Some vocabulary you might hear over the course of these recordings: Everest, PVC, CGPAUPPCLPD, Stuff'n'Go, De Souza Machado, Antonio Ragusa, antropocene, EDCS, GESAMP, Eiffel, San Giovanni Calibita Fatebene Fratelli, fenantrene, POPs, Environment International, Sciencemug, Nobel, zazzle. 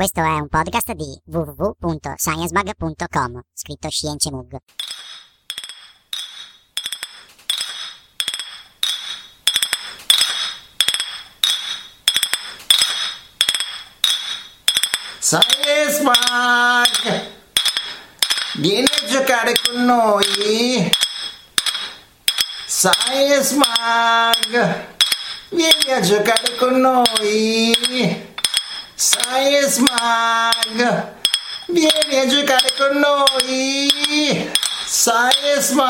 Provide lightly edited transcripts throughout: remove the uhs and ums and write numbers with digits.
Questo è un podcast di www.sciencemug.com, scritto Sciencemug. Sciencemug! Vieni a giocare con noi! Sciencemug! Vieni a giocare con noi! Sciencemug, vieni a giocare con noi, Sciencemug.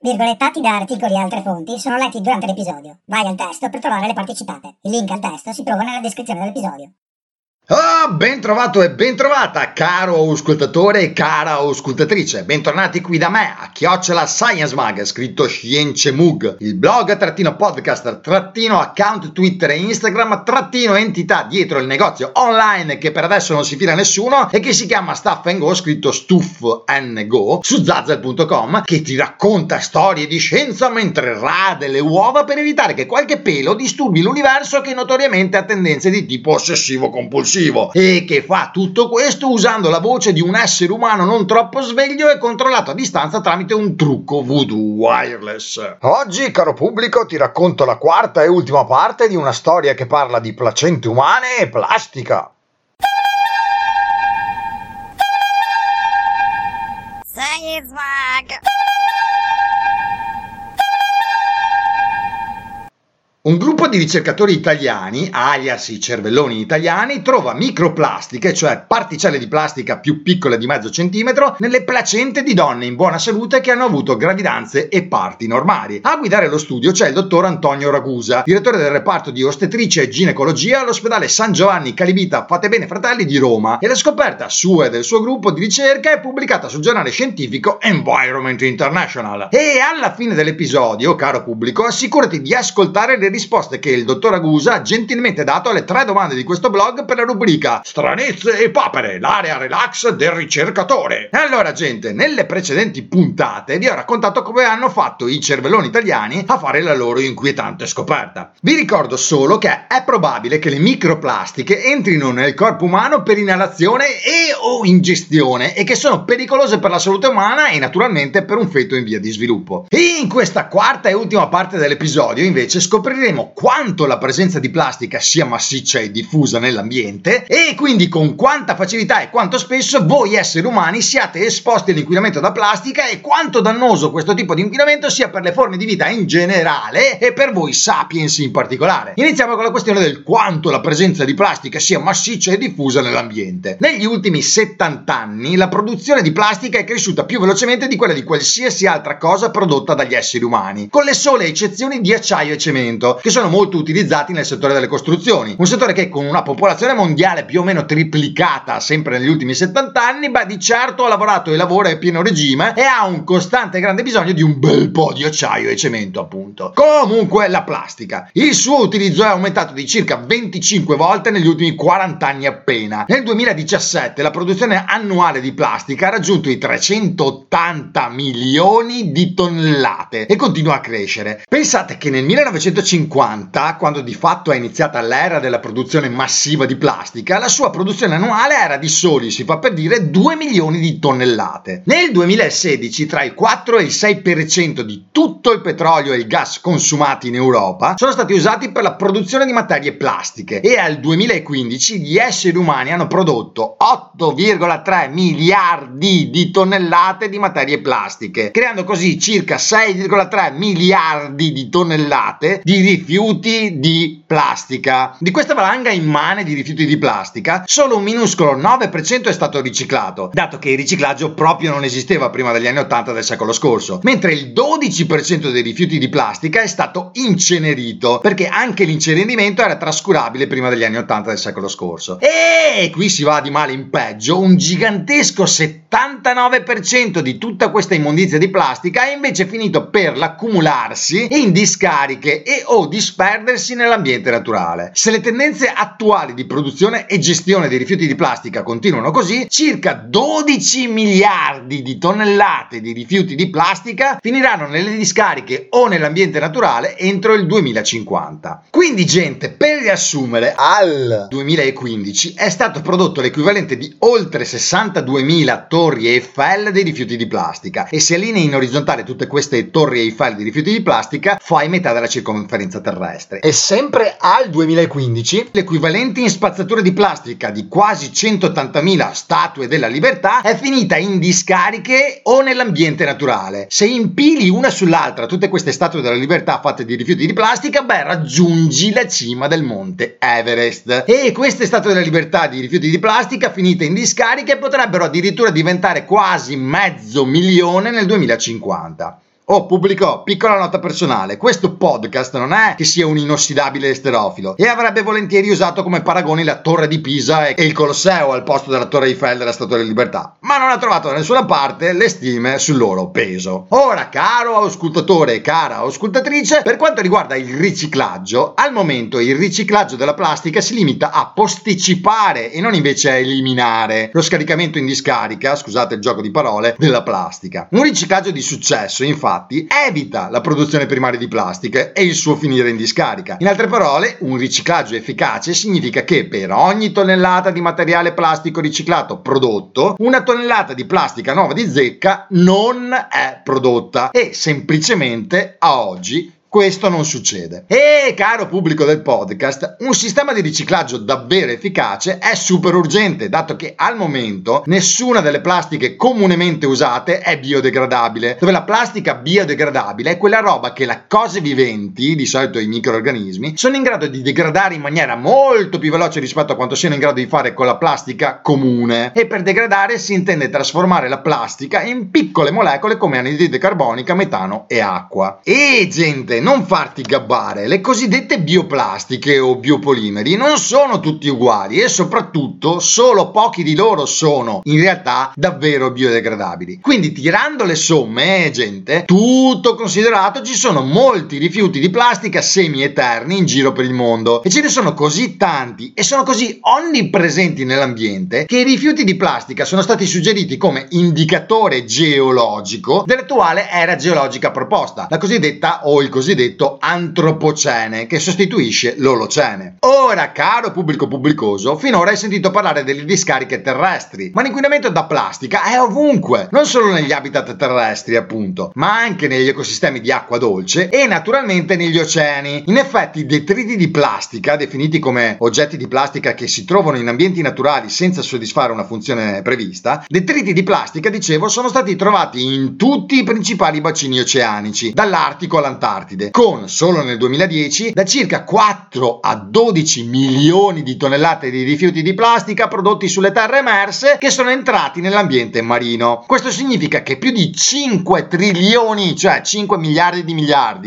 Virgolettati da articoli e altre fonti sono letti durante l'episodio. Vai al testo per trovare le parti citate. Il link al testo si trova nella descrizione dell'episodio. Ah, ben trovato e ben trovata, caro auscultatore e cara auscultatrice. Bentornati qui da me a @ Sciencemug, scritto Sciencemug, il blog /podcast /account Twitter e Instagram /entità dietro il negozio online che per adesso non si fila nessuno e che si chiama Stuff'n'Go, scritto Stuff'n'Go, su zazzle.com, che ti racconta storie di scienza mentre rade le uova per evitare che qualche pelo disturbi l'universo che notoriamente ha tendenze di tipo ossessivo compulsivo. E che fa tutto questo usando la voce di un essere umano non troppo sveglio e controllato a distanza tramite un trucco voodoo wireless. Oggi, caro pubblico, ti racconto la quarta e ultima parte di una storia che parla di placente umane e plastica. Sciencemug. Un gruppo di ricercatori italiani, alias i cervelloni italiani, trova microplastiche, cioè particelle di plastica più piccole di mezzo centimetro, nelle placente di donne in buona salute che hanno avuto gravidanze e parti normali. A guidare lo studio c'è il dottor Antonio Ragusa, direttore del reparto di ostetricia e ginecologia all'ospedale San Giovanni Calibita Fatebene Fratelli di Roma, e la scoperta sua e del suo gruppo di ricerca è pubblicata sul giornale scientifico Environment International. E alla fine dell'episodio, caro pubblico, assicurati di ascoltare le risposte che il dottor Ragusa ha gentilmente dato alle 3 domande di questo blog per la rubrica Stranezze e papere, l'area relax del ricercatore. E allora, gente, nelle precedenti puntate vi ho raccontato come hanno fatto i cervelloni italiani a fare la loro inquietante scoperta. Vi ricordo solo che è probabile che le microplastiche entrino nel corpo umano per inalazione e o ingestione e che sono pericolose per la salute umana e naturalmente per un feto in via di sviluppo. E in questa quarta e ultima parte dell'episodio invece scopriremo quanto la presenza di plastica sia massiccia e diffusa nell'ambiente e quindi con quanta facilità e quanto spesso voi esseri umani siate esposti all'inquinamento da plastica e quanto dannoso questo tipo di inquinamento sia per le forme di vita in generale e per voi sapiens in particolare. Iniziamo con la questione del quanto la presenza di plastica sia massiccia e diffusa nell'ambiente. Negli ultimi 70 anni la produzione di plastica è cresciuta più velocemente di quella di qualsiasi altra cosa prodotta dagli esseri umani, con le sole eccezioni di acciaio e cemento, che sono molto utilizzati nel settore delle costruzioni, un settore che con una popolazione mondiale più o meno triplicata sempre negli ultimi 70 anni, di certo ha lavorato e lavora a pieno regime e ha un costante e grande bisogno di un bel po' di acciaio e cemento, appunto. Comunque la plastica, il suo utilizzo è aumentato di circa 25 volte negli ultimi 40 anni appena. Nel 2017 la produzione annuale di plastica ha raggiunto i 380 milioni di tonnellate e continua a crescere. Pensate che nel 1950, quando di fatto è iniziata l'era della produzione massiva di plastica, la sua produzione annuale era di soli, si fa per dire, 2 milioni di tonnellate. Nel 2016 tra il 4 e il 6% di tutto il petrolio e il gas consumati in Europa sono stati usati per la produzione di materie plastiche e al 2015 gli esseri umani hanno prodotto 8,3 miliardi di tonnellate di materie plastiche, creando così circa 6,3 miliardi di tonnellate di rifiuti di plastica. Di questa valanga immane di rifiuti di plastica, solo un minuscolo 9% è stato riciclato, dato che il riciclaggio proprio non esisteva prima degli anni 80 del secolo scorso, mentre il 12% dei rifiuti di plastica è stato incenerito, perché anche l'incenerimento era trascurabile prima degli anni 80 del secolo scorso. E qui si va di male in peggio, un gigantesco 79% di tutta questa immondizia di plastica è invece finito per l'accumularsi in discariche e o disperdersi nell'ambiente naturale. Se le tendenze attuali di produzione e gestione dei rifiuti di plastica continuano così, circa 12 miliardi di tonnellate di rifiuti di plastica finiranno nelle discariche o nell'ambiente naturale entro il 2050. Quindi, gente, per riassumere, al 2015 è stato prodotto l'equivalente di oltre 62.000 torri Eiffel dei rifiuti di plastica, e se linei in orizzontale tutte queste torri Eiffel di rifiuti di plastica fai metà della circonferenza terrestre. E sempre al 2015 l'equivalente in spazzatura di plastica di quasi 180.000 statue della libertà è finita in discariche o nell'ambiente naturale. Se impili una sull'altra tutte queste statue della libertà fatte di rifiuti di plastica, beh, raggiungi la cima del monte Everest. E queste statue della libertà di rifiuti di plastica finite in discariche potrebbero addirittura diventare quasi 500.000 nel 2050. Oh, pubblicò, piccola nota personale, questo podcast non è che sia un inossidabile esterofilo e avrebbe volentieri usato come paragoni la Torre di Pisa e il Colosseo al posto della Torre Eiffel della Statua della Libertà, ma non ha trovato da nessuna parte le stime sul loro peso. Ora, caro auscultatore e cara auscultatrice, per quanto riguarda il riciclaggio, al momento il riciclaggio della plastica si limita a posticipare e non invece a eliminare lo scaricamento in discarica, scusate il gioco di parole, della plastica. Un riciclaggio di successo, infatti, evita la produzione primaria di plastica e il suo finire in discarica. In altre parole, un riciclaggio efficace significa che per ogni tonnellata di materiale plastico riciclato prodotto, una tonnellata di plastica nuova di zecca non è prodotta, e semplicemente a oggi questo non succede. E caro pubblico del podcast, un sistema di riciclaggio davvero efficace è super urgente, dato che al momento nessuna delle plastiche comunemente usate è biodegradabile, dove la plastica biodegradabile è quella roba che le cose viventi, di solito i microrganismi, sono in grado di degradare in maniera molto più veloce rispetto a quanto siano in grado di fare con la plastica comune. E per degradare si intende trasformare la plastica in piccole molecole come anidride carbonica, metano e acqua. E gente, non farti gabbare, le cosiddette bioplastiche o biopolimeri non sono tutti uguali e soprattutto solo pochi di loro sono in realtà davvero biodegradabili. Quindi, tirando le somme, gente, tutto considerato, ci sono molti rifiuti di plastica semi-eterni in giro per il mondo, e ce ne sono così tanti e sono così onnipresenti nell'ambiente che i rifiuti di plastica sono stati suggeriti come indicatore geologico dell'attuale era geologica proposta, la cosiddetta o il cosiddetto antropocene, che sostituisce l'olocene. Ora, caro pubblico pubblicoso, finora hai sentito parlare delle discariche terrestri, ma l'inquinamento da plastica è ovunque, non solo negli habitat terrestri appunto, ma anche negli ecosistemi di acqua dolce e naturalmente negli oceani. In effetti i detriti di plastica, definiti come oggetti di plastica che si trovano in ambienti naturali senza soddisfare una funzione prevista, detriti di plastica, dicevo, sono stati trovati in tutti i principali bacini oceanici, dall'Artico all'Antartide, con solo nel 2010 da circa 4 a 12 milioni di tonnellate di rifiuti di plastica prodotti sulle terre emerse che sono entrati nell'ambiente marino. Questo significa che più di 5 trilioni, cioè 5 miliardi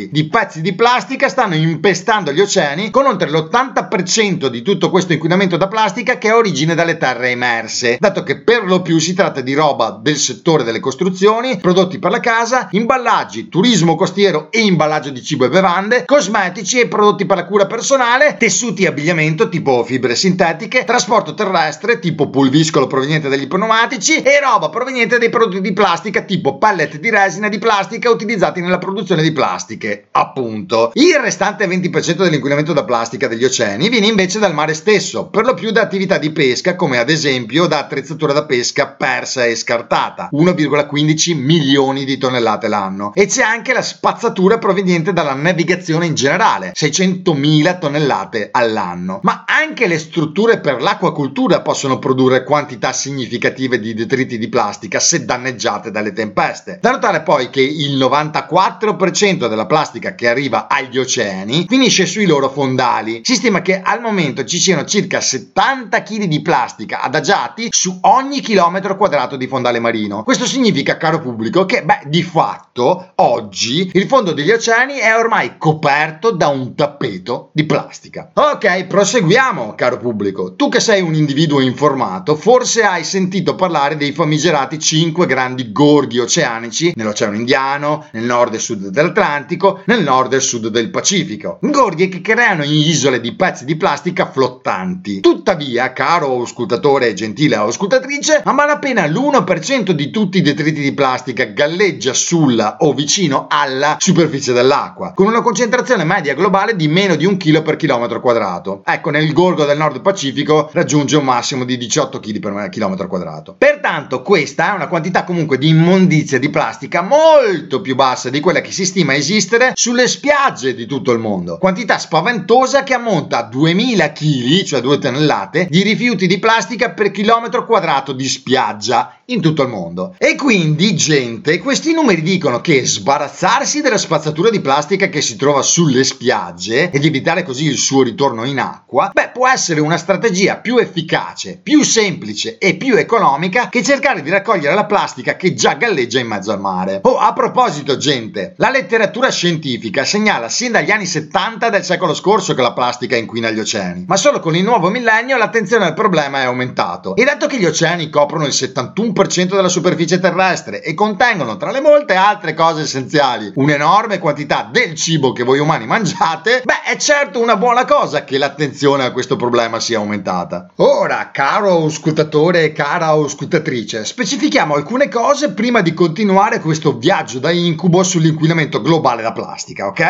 di pezzi di plastica stanno impestando gli oceani, con oltre l'80% di tutto questo inquinamento da plastica che ha origine dalle terre emerse, dato che per lo più si tratta di roba del settore delle costruzioni, prodotti per la casa, imballaggi, turismo costiero e imballaggio di cibo e bevande, cosmetici e prodotti per la cura personale, tessuti e abbigliamento tipo fibre sintetiche, trasporto terrestre tipo pulviscolo proveniente dagli pneumatici e roba proveniente dai prodotti di plastica tipo pellet di resina di plastica utilizzati nella produzione di plastiche, appunto. Il restante 20% dell'inquinamento da plastica degli oceani viene invece dal mare stesso, per lo più da attività di pesca, come ad esempio da attrezzatura da pesca persa e scartata, 1,15 milioni di tonnellate l'anno. E c'è anche la spazzatura proveniente dalla navigazione in generale, 600.000 tonnellate all'anno. Ma anche le strutture per l'acquacoltura possono produrre quantità significative di detriti di plastica se danneggiate dalle tempeste. Da notare poi che il 94% della plastica che arriva agli oceani finisce sui loro fondali. Si stima che al momento ci siano circa 70 kg di plastica adagiati su ogni chilometro quadrato di fondale marino. Questo significa, caro pubblico, che di fatto oggi il fondo degli oceani domani è ormai coperto da un tappeto di plastica. Ok, proseguiamo, caro pubblico. Tu che sei un individuo informato, forse hai sentito parlare dei famigerati 5 grandi gorghi oceanici nell'Oceano Indiano, nel nord e sud dell'Atlantico, nel nord e sud del Pacifico. Gorghi che creano isole di pezzi di plastica flottanti. Tuttavia, caro auscultatore e gentile auscultatrice, a malapena l'1% di tutti i detriti di plastica galleggia sulla o vicino alla superficie dell'acqua, con una concentrazione media globale di meno di 1 kg per chilometro quadrato. Ecco, nel gorgo del Nord Pacifico raggiunge un massimo di 18 kg per chilometro quadrato. Pertanto questa è una quantità comunque di immondizia di plastica molto più bassa di quella che si stima esistere sulle spiagge di tutto il mondo. Quantità spaventosa che ammonta a 2000 kg, cioè 2 tonnellate, di rifiuti di plastica per chilometro quadrato di spiaggia in tutto il mondo. E quindi, gente, questi numeri dicono che sbarazzarsi della spazzatura di plastica che si trova sulle spiagge ed evitare così il suo ritorno in acqua, beh, può essere una strategia più efficace, più semplice e più economica che cercare di raccogliere la plastica che già galleggia in mezzo al mare. Oh, a proposito, gente, la letteratura scientifica segnala sin dagli anni 70 del secolo scorso che la plastica inquina gli oceani, ma solo con il nuovo millennio l'attenzione al problema è aumentato. E dato che gli oceani coprono il 71% della superficie terrestre e contengono, tra le molte altre cose essenziali, un'enorme quantità del cibo che voi umani mangiate, beh, è certo una buona cosa che l'attenzione a questo problema sia aumentata. Ora, caro auscultatore e cara auscultatrice, specifichiamo alcune cose prima di continuare questo viaggio da incubo sull'inquinamento globale da plastica, ok?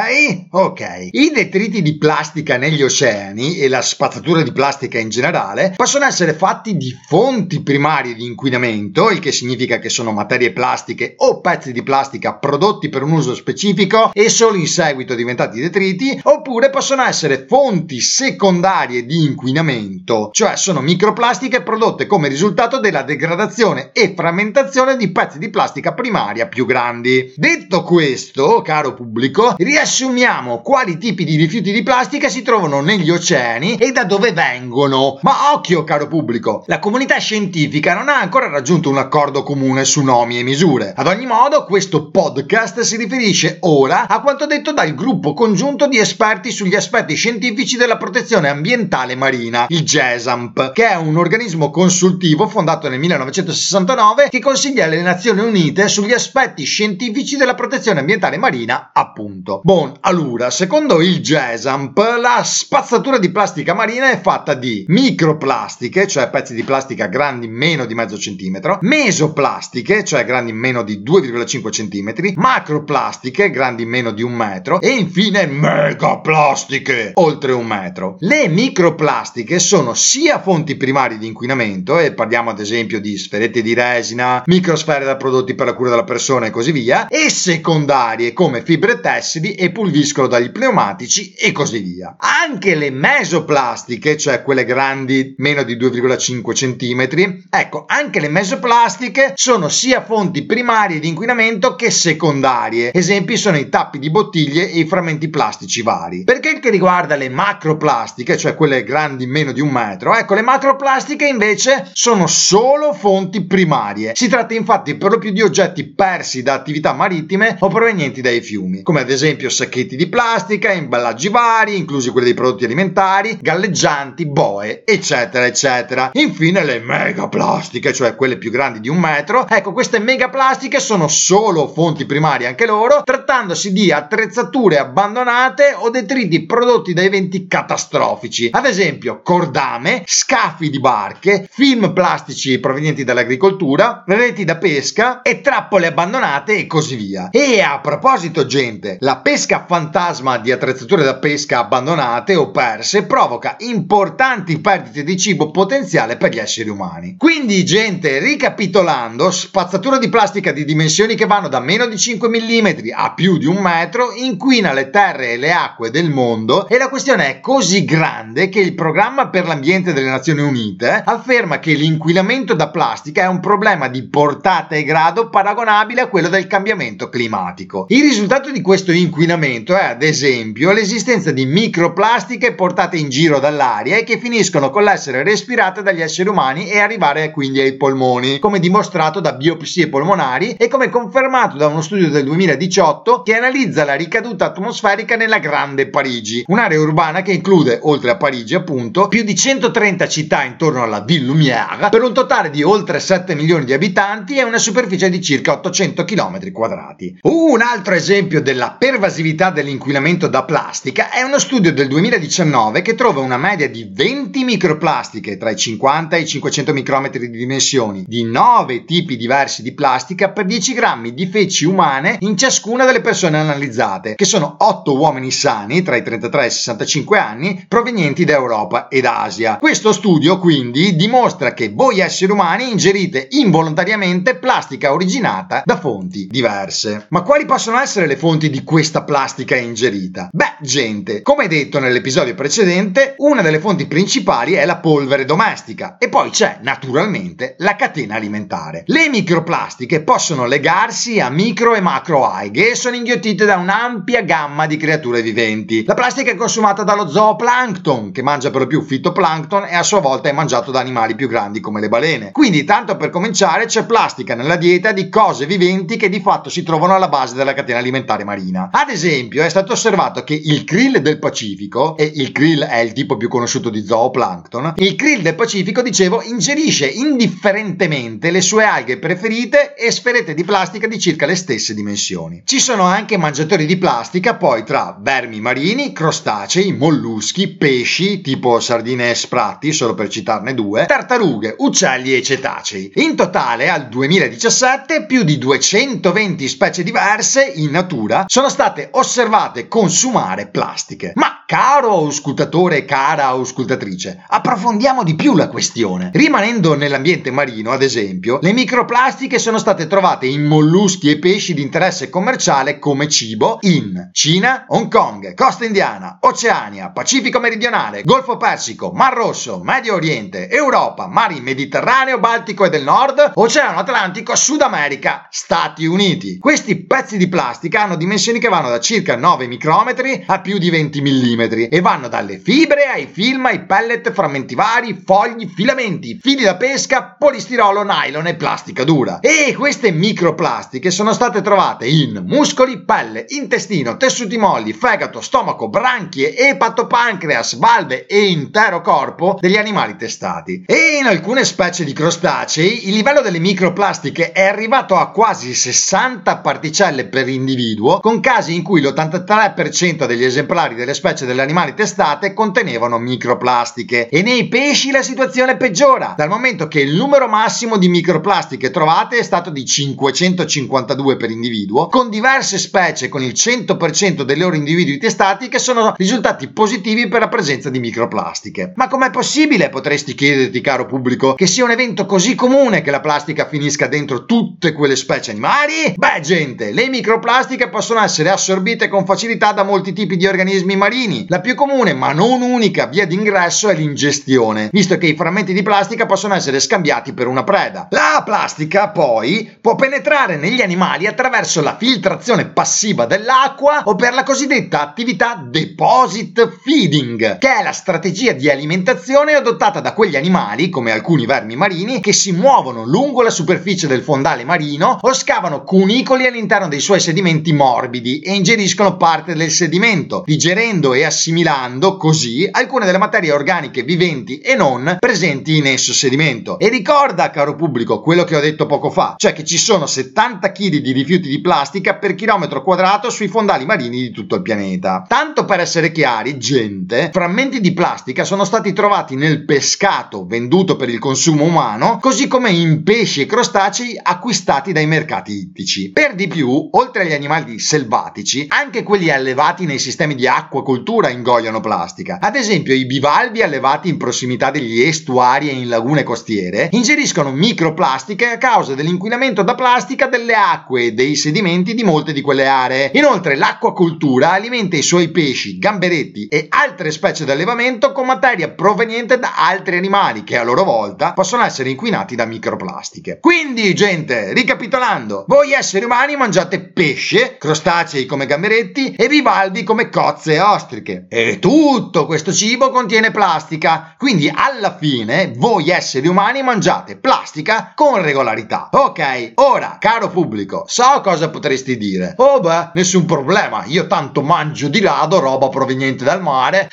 Ok. I detriti di plastica negli oceani e la spazzatura di plastica in generale possono essere fatti di fonti primarie di inquinamento, il che significa che sono materie plastiche o pezzi di plastica prodotti per un uso specifico e solo in seguito diventati detriti, oppure possono essere fonti secondarie di inquinamento, cioè sono microplastiche prodotte come risultato della degradazione e frammentazione di pezzi di plastica primaria più grandi. Detto questo, caro pubblico, riassumiamo quali tipi di rifiuti di plastica si trovano negli oceani e da dove vengono. Ma occhio, caro pubblico, la comunità scientifica non ha ancora raggiunto un accordo comune su nomi e misure. Ad ogni modo, questo podcast si riferisce ora a quanto detto dal gruppo congiunto di esperti sugli aspetti scientifici della protezione ambientale marina, il GESAMP, che è un organismo consultivo fondato nel 1969 che consiglia le Nazioni Unite sugli aspetti scientifici della protezione ambientale marina, appunto. Bon, allora, secondo il GESAMP, la spazzatura di plastica marina è fatta di microplastiche, cioè pezzi di plastica grandi meno di mezzo centimetro, mesoplastiche, cioè grandi meno di 2,5 cm, macroplastiche, grandi meno di 1 metro, e infine megaplastiche, oltre 1 metro. Le microplastiche sono sia fonti primarie di inquinamento, e parliamo ad esempio di sferette di resina, microsfere da prodotti per la cura della persona e così via, e secondarie come fibre tessili e pulviscolo dagli pneumatici e così via. Anche le mesoplastiche, cioè quelle grandi meno di 2,5 cm, ecco, anche le mesoplastiche sono sia fonti primarie di inquinamento che secondarie. Esempi sono i tappi di bottiglie e i frammenti plastici vari. Per quel che riguarda le macroplastiche, cioè quelle grandi meno di 1 metro, ecco, le macroplastiche invece sono solo fonti primarie. Si tratta infatti per lo più di oggetti persi da attività marittime o provenienti dai fiumi, come ad esempio sacchetti di plastica, imballaggi vari, inclusi quelli dei prodotti alimentari, galleggianti, boe, eccetera, eccetera. Infine le megaplastiche, cioè quelle più grandi di 1 metro, ecco, queste megaplastiche sono solo fonti primarie anche loro, trattandosi di attrezzature abbandonate o detriti prodotti da eventi catastrofici, ad esempio cordame, scafi di barche, film plastici provenienti dall'agricoltura, reti da pesca e trappole abbandonate e così via. E a proposito, gente, la pesca fantasma di attrezzature da pesca abbandonate o perse provoca importanti perdite di cibo potenziale per gli esseri umani. Quindi, gente, ricapitolando, spazzatura di plastica di dimensioni che vanno da meno di 5 mm a più di 1 metro inquina le terre e le acque del mondo, e la questione è così grande che il Programma per l'Ambiente delle Nazioni Unite afferma che l'inquinamento da plastica è un problema di portata e grado paragonabile a quello del cambiamento climatico. Il risultato di questo inquinamento è, ad esempio, l'esistenza di microplastiche portate in giro dall'aria e che finiscono con l'essere respirate dagli esseri umani e arrivare quindi ai polmoni, come dimostrato da biopsie polmonari e come confermato da uno studio del 2018 che analizza analizza la ricaduta atmosferica nella Grande Parigi, un'area urbana che include, oltre a Parigi appunto, più di 130 città intorno alla Ville Lumière, per un totale di oltre 7 milioni di abitanti e una superficie di circa 800 km quadrati. Un altro esempio della pervasività dell'inquinamento da plastica è uno studio del 2019 che trova una media di 20 microplastiche tra i 50 e i 500 micrometri di dimensioni, di 9 tipi diversi di plastica per 10 grammi di feci umane in ciascuna delle persone analizzate, che sono 8 uomini sani tra i 33 e i 65 anni provenienti da Europa ed Asia. Questo studio quindi dimostra che voi esseri umani ingerite involontariamente plastica originata da fonti diverse. Ma quali possono essere le fonti di questa plastica ingerita? Beh, gente, come detto nell'episodio precedente, una delle fonti principali è la polvere domestica e poi c'è naturalmente la catena alimentare. Le microplastiche possono legarsi a micro e macro alghe e sono inghiottite da un'ampia gamma di creature viventi. La plastica è consumata dallo zooplancton, che mangia per lo più fitoplancton e a sua volta è mangiato da animali più grandi come le balene. Quindi, tanto per cominciare, c'è plastica nella dieta di cose viventi che di fatto si trovano alla base della catena alimentare marina. Ad esempio, è stato osservato che il krill del Pacifico, e il krill è il tipo più conosciuto di zooplancton, il krill del Pacifico, dicevo, ingerisce indifferentemente le sue alghe preferite e sferette di plastica di circa le stesse dimensioni. Ci sono anche mangiatori di plastica poi tra vermi marini, crostacei, molluschi, pesci tipo sardine e spratti, solo per citarne due, tartarughe, uccelli e cetacei. In totale al 2017 più di 220 specie diverse in natura sono state osservate consumare plastiche. Ma caro auscultatore e cara auscultatrice, approfondiamo di più la questione. Rimanendo nell'ambiente marino, ad esempio, le microplastiche sono state trovate in molluschi e pesci di interesse commerciale come cibo in Cina, Hong Kong, Costa Indiana, Oceania, Pacifico Meridionale, Golfo Persico, Mar Rosso, Medio Oriente, Europa, mari Mediterraneo, Baltico e del Nord, Oceano Atlantico, Sud America, Stati Uniti. Questi pezzi di plastica hanno dimensioni che vanno da circa 9 micrometri a più di 20 mm e vanno dalle fibre ai film, ai pellet, frammenti vari, fogli, filamenti, fili da pesca, polistirolo, nylon e plastica dura. E queste microplastiche sono state trovate in muscoli, pelle, intestino, tessuti molli, fegato, stomaco, branchie, epatopancreas, valve e intero corpo degli animali testati. E in alcune specie di crostacei il livello delle microplastiche è arrivato a quasi 60 particelle per individuo, con casi in cui l'83% degli esemplari delle specie delle animali testate contenevano microplastiche. E nei pesci la situazione peggiora, dal momento che il numero massimo di microplastiche trovate è stato di 552 per individuo, con diverse specie con il 100% dei loro individui testati che sono risultati positivi per la presenza di microplastiche. Ma com'è possibile, potresti chiederti caro pubblico, che sia un evento così comune che la plastica finisca dentro tutte quelle specie animali? Beh gente, le microplastiche possono essere assorbite con facilità da molti tipi di organismi marini. La più comune, ma non unica, via d'ingresso è l'ingestione, visto che i frammenti di plastica possono essere scambiati per una preda. La plastica, poi, può penetrare negli animali attraverso la filtrazione passiva dell'acqua o per la cosiddetta attività deposit feeding, che è la strategia di alimentazione adottata da quegli animali, come alcuni vermi marini, che si muovono lungo la superficie del fondale marino o scavano cunicoli all'interno dei suoi sedimenti morbidi e ingeriscono parte del sedimento, digerendo e assimilando così alcune delle materie organiche viventi e non presenti in esso sedimento. E ricorda, caro pubblico, quello che ho detto poco fa, cioè che ci sono 70 kg di rifiuti di plastica per chilometro quadrato sui fondali marini di tutto il pianeta. Tanto per essere chiari, gente, frammenti di plastica sono stati trovati nel pescato venduto per il consumo umano, così come in pesci e crostacei acquistati dai mercati ittici. Per di più, oltre agli animali selvatici, anche quelli allevati nei sistemi di acquacoltura ingoiano plastica. Ad esempio, i bivalvi allevati in prossimità degli estuari e in lagune costiere ingeriscono microplastiche a causa dell'inquinamento da plastica delle acque e dei sedimenti di molte di quelle aree. Inoltre, l'acquacoltura alimenta i suoi pesci, gamberetti e altre specie di allevamento con materia proveniente da altri animali che a loro volta possono essere inquinati da microplastiche. Quindi, gente, ricapitolando, voi esseri umani mangiate pesce, crostacei come gamberetti e bivalvi come cozze e ostriche. plastiche e tutto questo cibo contiene plastica, quindi alla fine voi esseri umani mangiate plastica con regolarità. Ok, ora caro pubblico, so cosa potresti dire: oh beh, nessun problema, io tanto mangio di rado roba proveniente dal mare.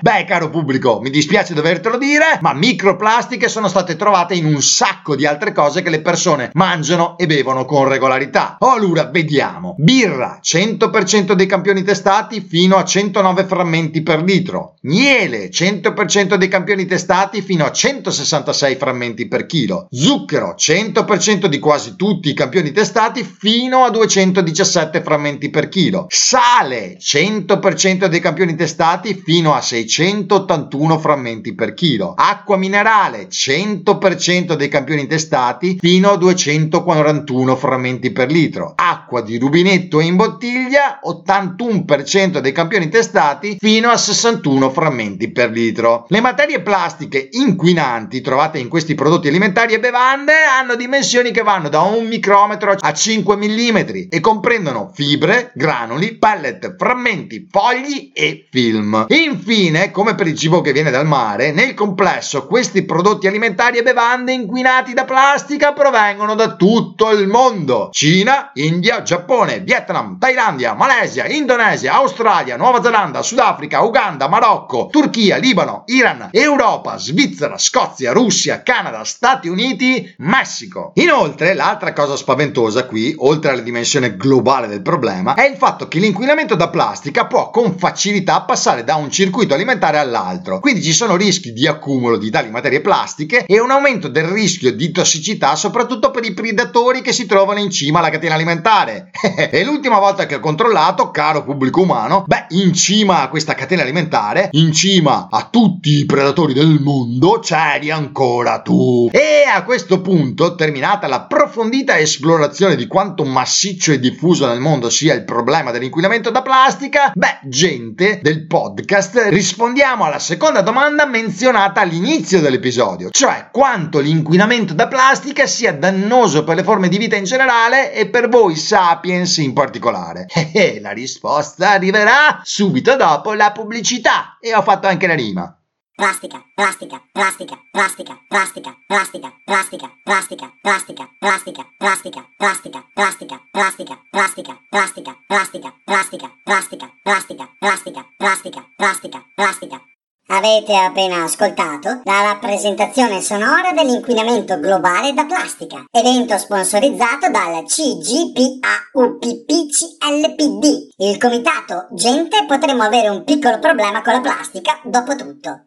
Beh caro pubblico, mi dispiace dovertelo dire, ma microplastiche sono state trovate in un sacco di altre cose che le persone mangiano e bevono con regolarità. Allora vediamo: birra 100% dei campioni testati fino a 109 frammenti per litro, miele 100% dei campioni testati fino a 166 frammenti per chilo, zucchero 100% di quasi tutti i campioni testati fino a 217 frammenti per chilo, sale 100% dei campioni testati fino a 681 frammenti per chilo, acqua minerale 100% dei campioni testati fino a 241 frammenti per litro, acqua di rubinetto e in bottiglia 81% dei campioni testati fino a 61 frammenti per litro. Le materie plastiche inquinanti trovate in questi prodotti alimentari e bevande hanno dimensioni che vanno da 1 micrometro a 5 mm e comprendono fibre, granuli, pellet, frammenti, fogli e film. Infine, come per il cibo che viene dal mare, nel complesso questi prodotti alimentari e bevande inquinati da plastica provengono da tutto il mondo: Cina, India, Giappone, Vietnam, Thailandia, Malesia, Indonesia, Australia, Nuova Zelanda, Sudafrica, Uganda, Marocco, Turchia, Libano, Iran, Europa, Svizzera, Scozia, Russia, Canada, Stati Uniti, Messico. Inoltre, l'altra cosa spaventosa qui, oltre alla dimensione globale del problema, è il fatto che l'inquinamento da plastica può con facilità passare da un circuito alimentare all'altro, quindi ci sono rischi di accumulo di tali materie plastiche e un aumento del rischio di tossicità, soprattutto per i predatori che si trovano in cima alla catena alimentare. E l'ultima volta che ho controllato, caro pubblico umano, beh, in cima a questa catena alimentare, in cima a tutti i predatori del mondo, c'eri ancora tu. E a questo punto, terminata l'approfondita esplorazione di quanto massiccio e diffuso nel mondo sia il problema dell'inquinamento da plastica, beh, gente del podcast, rispondiamo alla seconda domanda menzionata all'inizio dell'episodio, cioè quanto l'inquinamento da plastica sia dannoso per le forme di vita in generale e per voi sapiens in particolare. E la risposta arriverà subito dopo la pubblicità, e ho fatto anche la rima. Plastica, plastica, plastica, plastica, plastica, plastica, plastica, plastica, plastica, plastica, plastica, plastica, plastica, plastica, plastica, plastica, plastica, plastica, plastica, plastica, plastica, plastica, plastica, plastica. Avete appena ascoltato la rappresentazione sonora dell'inquinamento globale da plastica, evento sponsorizzato dal CGPAUPPCLPD, il comitato Gente Potremmo Avere un Piccolo Problema con la Plastica Dopo Tutto.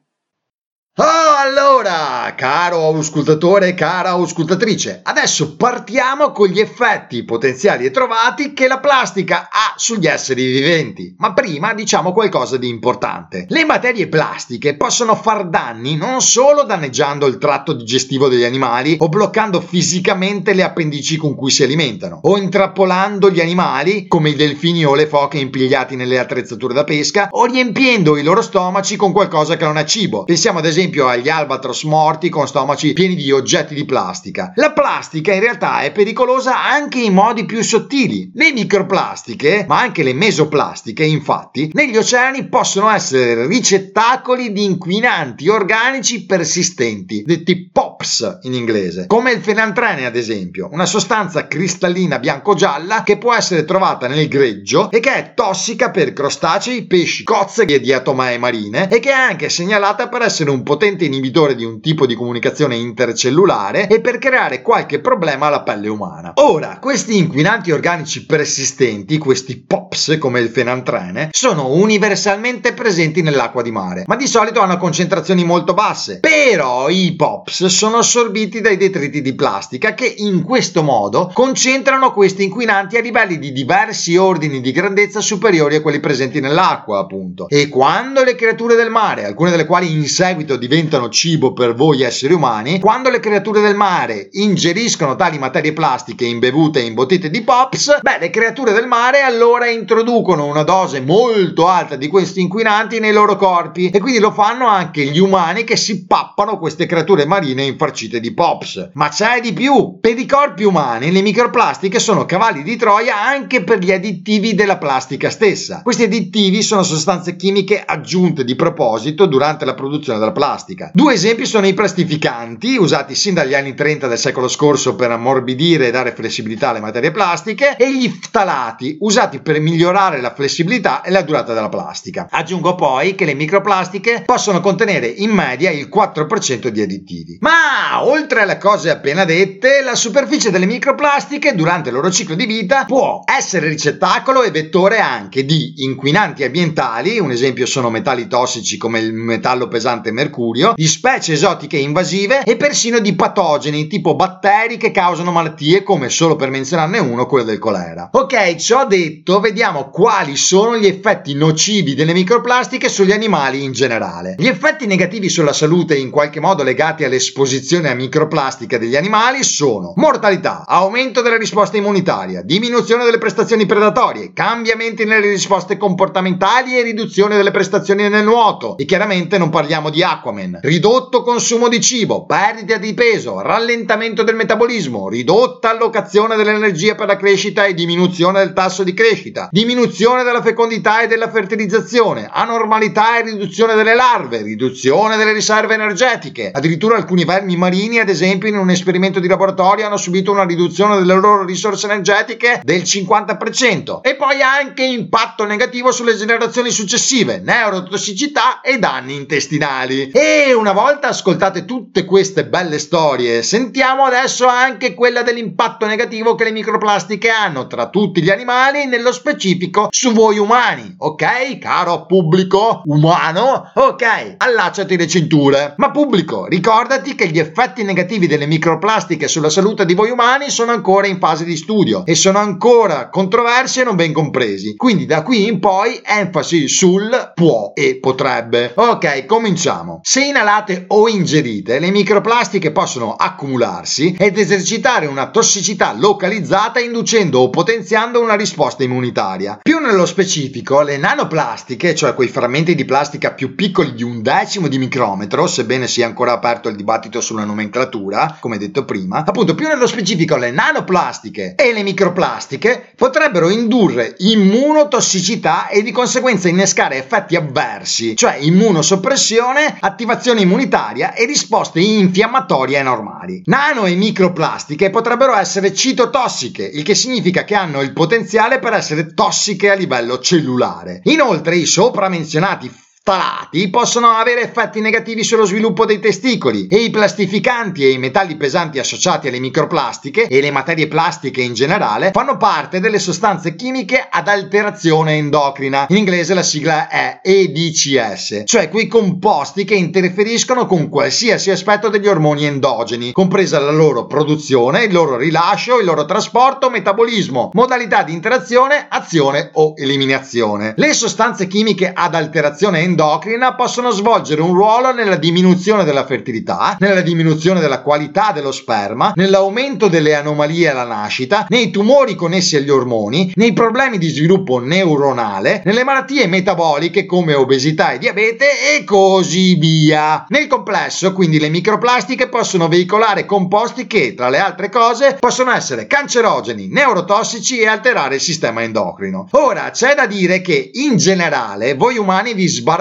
Oh, allora, caro auscultatore e cara auscultatrice, adesso partiamo con gli effetti potenziali e trovati che la plastica ha sugli esseri viventi, ma prima diciamo qualcosa di importante. Le materie plastiche possono far danni non solo danneggiando il tratto digestivo degli animali o bloccando fisicamente le appendici con cui si alimentano, o intrappolando gli animali come i delfini o le foche impigliati nelle attrezzature da pesca, o riempiendo i loro stomaci con qualcosa che non è cibo. Pensiamo ad esempio agli albatros morti con stomaci pieni di oggetti di plastica. La plastica in realtà è pericolosa anche in modi più sottili. Le microplastiche, ma anche le mesoplastiche, infatti, negli oceani possono essere ricettacoli di inquinanti organici persistenti, detti POPs in inglese, come il fenantrene ad esempio, una sostanza cristallina bianco-gialla che può essere trovata nel greggio e che è tossica per crostacei, pesci, cozze e diatomae marine, e che è anche segnalata per essere un potente inibitore di un tipo di comunicazione intercellulare e per creare qualche problema alla pelle umana. Ora, questi inquinanti organici persistenti, questi POPs come il fenantrene, sono universalmente presenti nell'acqua di mare, ma di solito hanno concentrazioni molto basse. Però i POPs sono assorbiti dai detriti di plastica che in questo modo concentrano questi inquinanti a livelli di diversi ordini di grandezza superiori a quelli presenti nell'acqua, appunto. E quando le creature del mare, alcune delle quali in seguito diventano cibo per voi esseri umani, quando le creature del mare ingeriscono tali materie plastiche imbevute in bottiglie di Pops, beh, le creature del mare allora introducono una dose molto alta di questi inquinanti nei loro corpi, e quindi lo fanno anche gli umani che si pappano queste creature marine infarcite di Pops. Ma c'è di più: per i corpi umani le microplastiche sono cavalli di Troia anche per gli additivi della plastica stessa. Questi additivi sono sostanze chimiche aggiunte di proposito durante la produzione della plastica. Due esempi sono i plastificanti, usati sin dagli anni 30 del secolo scorso per ammorbidire e dare flessibilità alle materie plastiche, e gli ftalati, usati per migliorare la flessibilità e la durata della plastica. Aggiungo poi che le microplastiche possono contenere in media il 4% di additivi. Ma oltre alle cose appena dette, la superficie delle microplastiche durante il loro ciclo di vita può essere ricettacolo e vettore anche di inquinanti ambientali, un esempio sono metalli tossici come il metallo pesante mercurio, di specie esotiche invasive e persino di patogeni tipo batteri che causano malattie come, solo per menzionarne uno, quello del colera. Ok, ciò detto, vediamo quali sono gli effetti nocivi delle microplastiche sugli animali in generale. Gli effetti negativi sulla salute in qualche modo legati all'esposizione a microplastica degli animali sono mortalità, aumento della risposta immunitaria, diminuzione delle prestazioni predatorie, cambiamenti nelle risposte comportamentali e riduzione delle prestazioni nel nuoto, e chiaramente non parliamo di Aquaman, ridotto consumo di cibo, perdita di peso, rallentamento del metabolismo, ridotta allocazione dell'energia per la crescita e diminuzione del tasso di crescita, diminuzione della fecondità e della fertilizzazione, anormalità e riduzione delle larve, riduzione delle riserve energetiche. Addirittura alcuni vermi marini, ad esempio, in un esperimento di laboratorio hanno subito una riduzione delle loro risorse energetiche del 50%. E poi anche impatto negativo sulle generazioni successive, neurotossicità e danni intestinali. E una volta ascoltate tutte queste belle storie, sentiamo adesso anche quella dell'impatto negativo che le microplastiche hanno tra tutti gli animali, nello specifico su voi umani. Ok, caro pubblico umano? Ok, allacciati le cinture. Ma pubblico, ricordati che gli effetti negativi delle microplastiche sulla salute di voi umani sono ancora in fase di studio e sono ancora controversi e non ben compresi. Quindi da qui in poi enfasi sul può e potrebbe. Ok, cominciamo. Se inalate o ingerite, le microplastiche possono accumularsi ed esercitare una tossicità localizzata, inducendo o potenziando una risposta immunitaria. Più nello specifico, le nanoplastiche, cioè quei frammenti di plastica più piccoli di 1/10 di micrometro, sebbene sia ancora aperto il dibattito sulla nomenclatura, come detto prima, appunto più nello specifico le nanoplastiche e le microplastiche potrebbero indurre immunotossicità e di conseguenza innescare effetti avversi, cioè immunosoppressione, attivazione immunitaria e risposte infiammatorie anormali. Nano e microplastiche potrebbero essere citotossiche, il che significa che hanno il potenziale per essere tossiche a livello cellulare. Inoltre, i sopra menzionati ftalati possono avere effetti negativi sullo sviluppo dei testicoli, e i plastificanti e i metalli pesanti associati alle microplastiche e le materie plastiche in generale fanno parte delle sostanze chimiche ad alterazione endocrina, in inglese la sigla è EDCS, cioè quei composti che interferiscono con qualsiasi aspetto degli ormoni endogeni, compresa la loro produzione, il loro rilascio, il loro trasporto, metabolismo, modalità di interazione, azione o eliminazione. Le sostanze chimiche ad alterazione endocrina possono svolgere un ruolo nella diminuzione della fertilità, nella diminuzione della qualità dello sperma, nell'aumento delle anomalie alla nascita, nei tumori connessi agli ormoni, nei problemi di sviluppo neuronale, nelle malattie metaboliche come obesità e diabete e così via. Nel complesso, quindi, le microplastiche possono veicolare composti che, tra le altre cose, possono essere cancerogeni, neurotossici e alterare il sistema endocrino. Ora, c'è da dire che, in generale, voi umani vi sbarazzate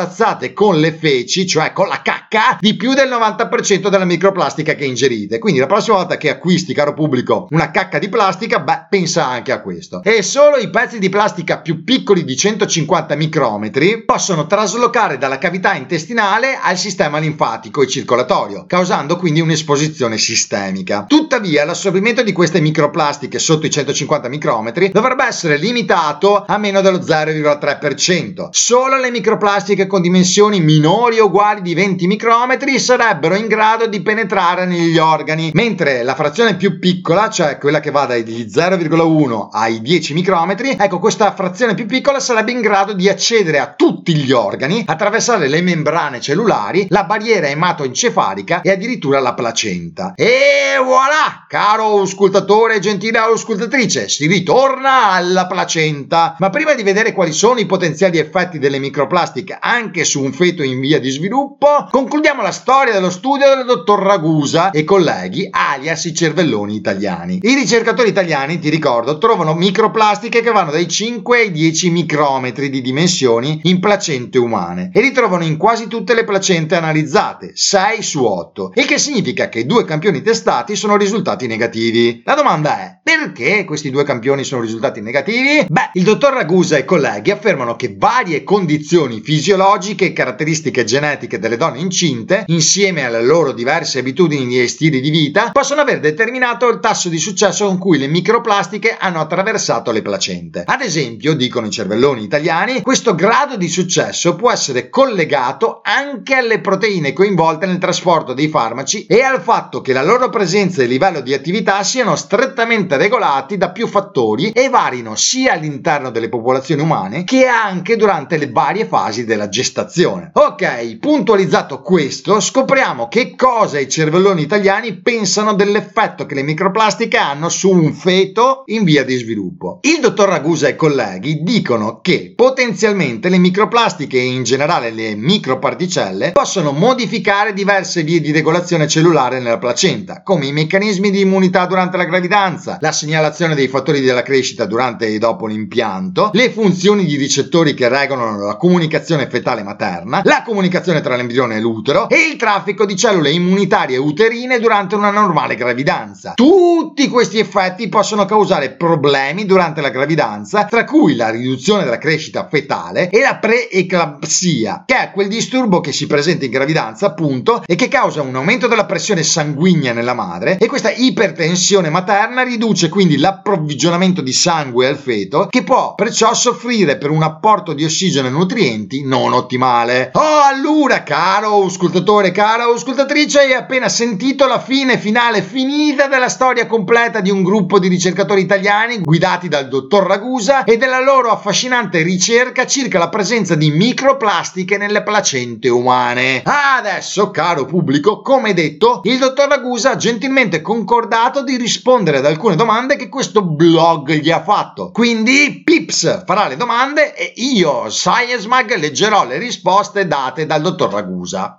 con le feci, cioè con la cacca, di più del 90% della microplastica che ingerite. Quindi la prossima volta che acquisti, caro pubblico, una cacca di plastica, beh, pensa anche a questo. E solo i pezzi di plastica più piccoli di 150 micrometri possono traslocare dalla cavità intestinale al sistema linfatico e circolatorio, causando quindi un'esposizione sistemica. Tuttavia, l'assorbimento di queste microplastiche sotto i 150 micrometri dovrebbe essere limitato a meno dello 0,3%. Solo le microplastiche con dimensioni minori o uguali di 20 micrometri sarebbero in grado di penetrare negli organi, mentre la frazione più piccola, cioè quella che va dagli 0,1 ai 10 micrometri, ecco, questa frazione più piccola sarebbe in grado di accedere a tutti gli organi, attraversare le membrane cellulari, la barriera ematoencefalica e addirittura la placenta. E voilà, caro auscultatore e gentile auscultatrice, si ritorna alla placenta. Ma prima di vedere quali sono i potenziali effetti delle microplastiche anche su un feto in via di sviluppo, concludiamo la storia dello studio del dottor Ragusa e colleghi, alias i cervelloni italiani. I ricercatori italiani, ti ricordo, trovano microplastiche che vanno dai 5 ai 10 micrometri di dimensioni in placente umane e li trovano in quasi tutte le placente analizzate, 6 su 8, il che significa che 2 campioni testati sono risultati negativi. La domanda è: perché questi 2 campioni sono risultati negativi? Beh, il dottor Ragusa e colleghi affermano che varie condizioni fisiologiche e caratteristiche genetiche delle donne incinte, insieme alle loro diverse abitudini e stili di vita, possono aver determinato il tasso di successo con cui le microplastiche hanno attraversato le placente. Ad esempio, dicono i cervelloni italiani, questo grado di successo può essere collegato anche alle proteine coinvolte nel trasporto dei farmaci e al fatto che la loro presenza e livello di attività siano strettamente regolati da più fattori e varino sia all'interno delle popolazioni umane che anche durante le varie fasi della gestazione. Ok, puntualizzato questo, scopriamo che cosa i cervelloni italiani pensano dell'effetto che le microplastiche hanno su un feto in via di sviluppo. Il dottor Ragusa e colleghi dicono che potenzialmente le microplastiche e in generale le microparticelle possono modificare diverse vie di regolazione cellulare nella placenta, come i meccanismi di immunità durante la gravidanza, la segnalazione dei fattori della crescita durante e dopo l'impianto, le funzioni di ricettori che regolano la comunicazione fetale materna, la comunicazione tra l'embrione e l'utero e il traffico di cellule immunitarie uterine durante una normale gravidanza. Tutti questi effetti possono causare problemi durante la gravidanza, tra cui la riduzione della crescita fetale e la preeclampsia, che è quel disturbo che si presenta in gravidanza, appunto, e che causa un aumento della pressione sanguigna nella madre, e questa ipertensione materna riduce quindi l'approvvigionamento di sangue al feto, che può perciò soffrire per un apporto di ossigeno e nutrienti non ottimale. Oh, allora, caro auscultatore, cara auscultatrice, hai appena sentito la fine finale finita della storia completa di un gruppo di ricercatori italiani guidati dal dottor Ragusa e della loro affascinante ricerca circa la presenza di microplastiche nelle placente umane. Adesso, caro pubblico, come detto, il dottor Ragusa ha gentilmente concordato di rispondere ad alcune domande che questo blog gli ha fatto. Quindi Pips farà le domande e io, Sciencemug, leggerò le risposte date dal dottor Ragusa.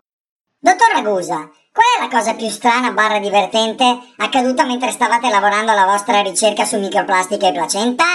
Dottor Ragusa, qual è la cosa più strana barra divertente accaduta mentre stavate lavorando alla vostra ricerca su microplastiche e placenta?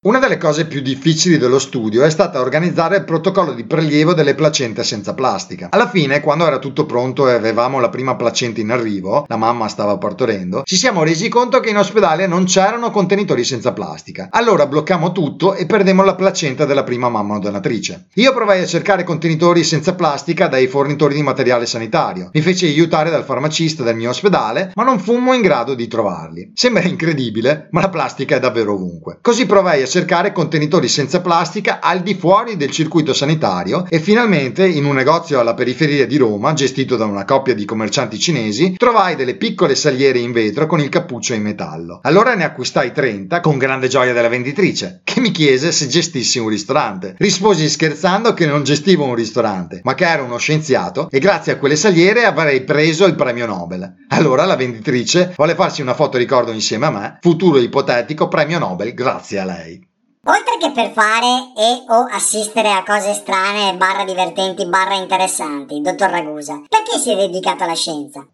Una delle cose più difficili dello studio è stata organizzare il protocollo di prelievo delle placente senza plastica. Alla fine, quando era tutto pronto e avevamo la prima placenta in arrivo, la mamma stava partorendo, ci siamo resi conto che in ospedale non c'erano contenitori senza plastica. Allora bloccammo tutto e perdemmo la placenta della prima mamma donatrice. Io provai a cercare contenitori senza plastica dai fornitori di materiale sanitario. Mi feci aiutare dal farmacista del mio ospedale, ma non fummo in grado di trovarli. Sembra incredibile, ma la plastica è davvero ovunque. Così provai a cercare contenitori senza plastica al di fuori del circuito sanitario e finalmente in un negozio alla periferia di Roma gestito da una coppia di commercianti cinesi trovai delle piccole saliere in vetro con il cappuccio in metallo. Allora ne acquistai 30 con grande gioia della venditrice, che mi chiese se gestissi un ristorante. Risposi scherzando che non gestivo un ristorante, ma che ero uno scienziato e grazie a quelle saliere avrei preso il premio Nobel. Allora la venditrice volle farsi una foto ricordo insieme a me, futuro ipotetico premio Nobel grazie a lei. Oltre che per fare e o assistere a cose strane barra divertenti barra interessanti, dottor Ragusa, perché si è dedicato alla scienza?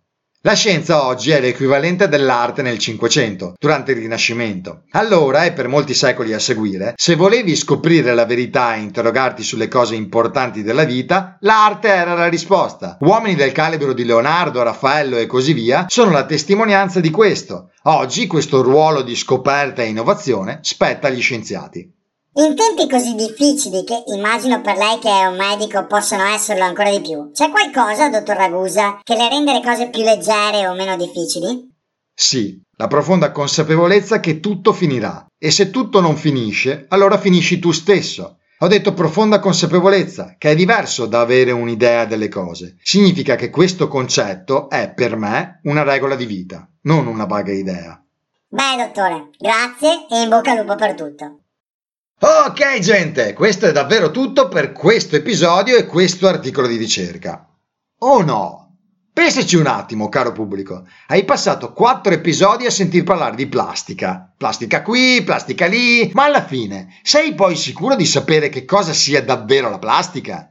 La scienza oggi è l'equivalente dell'arte nel Cinquecento, durante il Rinascimento. Allora, e per molti secoli a seguire, se volevi scoprire la verità e interrogarti sulle cose importanti della vita, l'arte era la risposta. Uomini del calibro di Leonardo, Raffaello e così via sono la testimonianza di questo. Oggi questo ruolo di scoperta e innovazione spetta agli scienziati. In tempi così difficili che immagino per lei che è un medico possono esserlo ancora di più, c'è qualcosa, dottor Ragusa, che le rende le cose più leggere o meno difficili? Sì, la profonda consapevolezza che tutto finirà e se tutto non finisce, allora finisci tu stesso. Ho detto profonda consapevolezza, che è diverso da avere un'idea delle cose. Significa che questo concetto è per me una regola di vita, non una vaga idea. Beh, dottore, grazie e in bocca al lupo per tutto. Ok, gente, questo è davvero tutto per questo episodio e questo articolo di ricerca. Oh no! Pensaci un attimo, caro pubblico. Hai passato 4 episodi a sentir parlare di plastica. Plastica qui, plastica lì, ma alla fine sei poi sicuro di sapere che cosa sia davvero la plastica?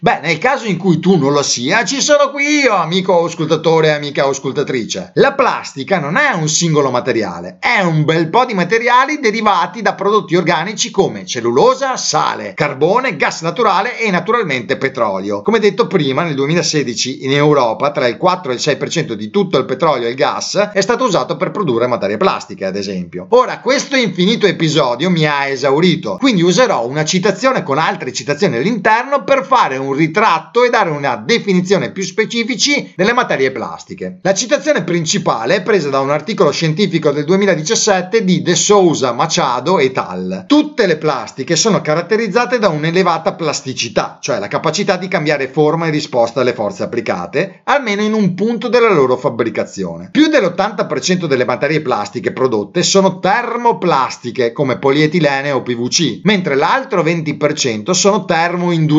Beh, nel caso in cui tu non lo sia, ci sono qui io, amico auscultatore e amica auscultatrice. La plastica non è un singolo materiale, è un bel po' di materiali derivati da prodotti organici come cellulosa, sale, carbone, gas naturale e naturalmente petrolio. Come detto prima, nel 2016 in Europa tra il 4 e il 6% di tutto il petrolio e il gas è stato usato per produrre materie plastiche, ad esempio. Ora, questo infinito episodio mi ha esaurito, quindi userò una citazione con altre citazioni all'interno per fare un ritratto e dare una definizione più specifici delle materie plastiche. La citazione principale è presa da un articolo scientifico del 2017 di De Souza Machado et al. Tutte le plastiche sono caratterizzate da un'elevata plasticità, cioè la capacità di cambiare forma in risposta alle forze applicate, almeno in un punto della loro fabbricazione. Più dell'80% delle materie plastiche prodotte sono termoplastiche, come polietilene o PVC, mentre l'altro 20% sono termoindurenti,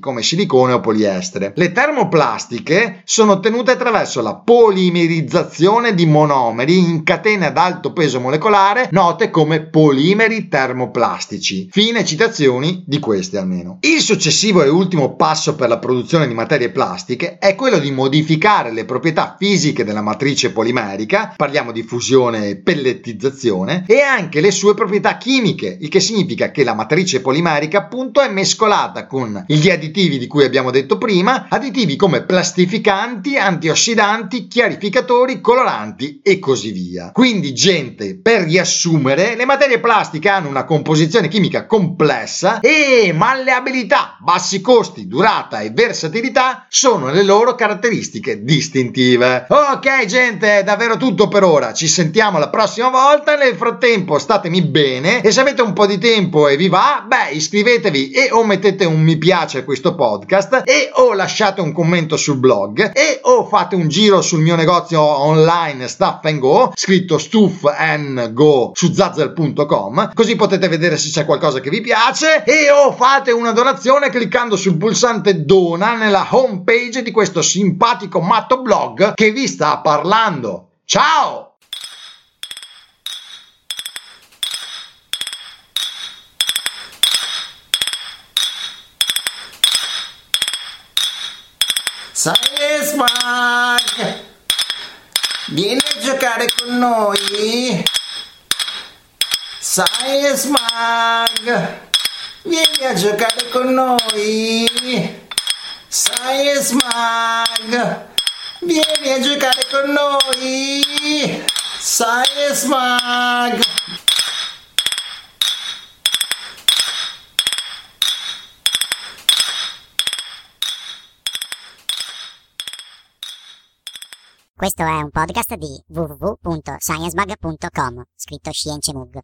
come silicone o poliestere. Le termoplastiche sono ottenute attraverso la polimerizzazione di monomeri in catene ad alto peso molecolare, note come polimeri termoplastici. Fine citazioni di queste almeno. Il successivo e ultimo passo per la produzione di materie plastiche è quello di modificare le proprietà fisiche della matrice polimerica, parliamo di fusione e pellettizzazione, e anche le sue proprietà chimiche, il che significa che la matrice polimerica appunto è mescolata con gli additivi di cui abbiamo detto prima, additivi come plastificanti, antiossidanti, chiarificatori, coloranti e così via. Quindi, gente, per riassumere, le materie plastiche hanno una composizione chimica complessa e malleabilità, bassi costi, durata e versatilità sono le loro caratteristiche distintive. Ok, gente, è davvero tutto per ora. Ci sentiamo la prossima volta. Nel frattempo statemi bene e se avete un po' di tempo e vi va, beh, iscrivetevi e o mettete un mi piace a questo podcast e o lasciate un commento sul blog e o fate un giro sul mio negozio online Stuff'n'Go, scritto Stuff'n'Go su zazzle.com, così potete vedere se c'è qualcosa che vi piace, e o fate una donazione cliccando sul pulsante dona nella home page di questo simpatico matto blog che vi sta parlando. Ciao! Sciencemug, vieni a giocare con noi. Sciencemug, vieni a giocare con noi. Sciencemug, vieni a giocare con noi. Sciencemug. Questo è un podcast di www.sciencemug.com, scritto Sciencemug.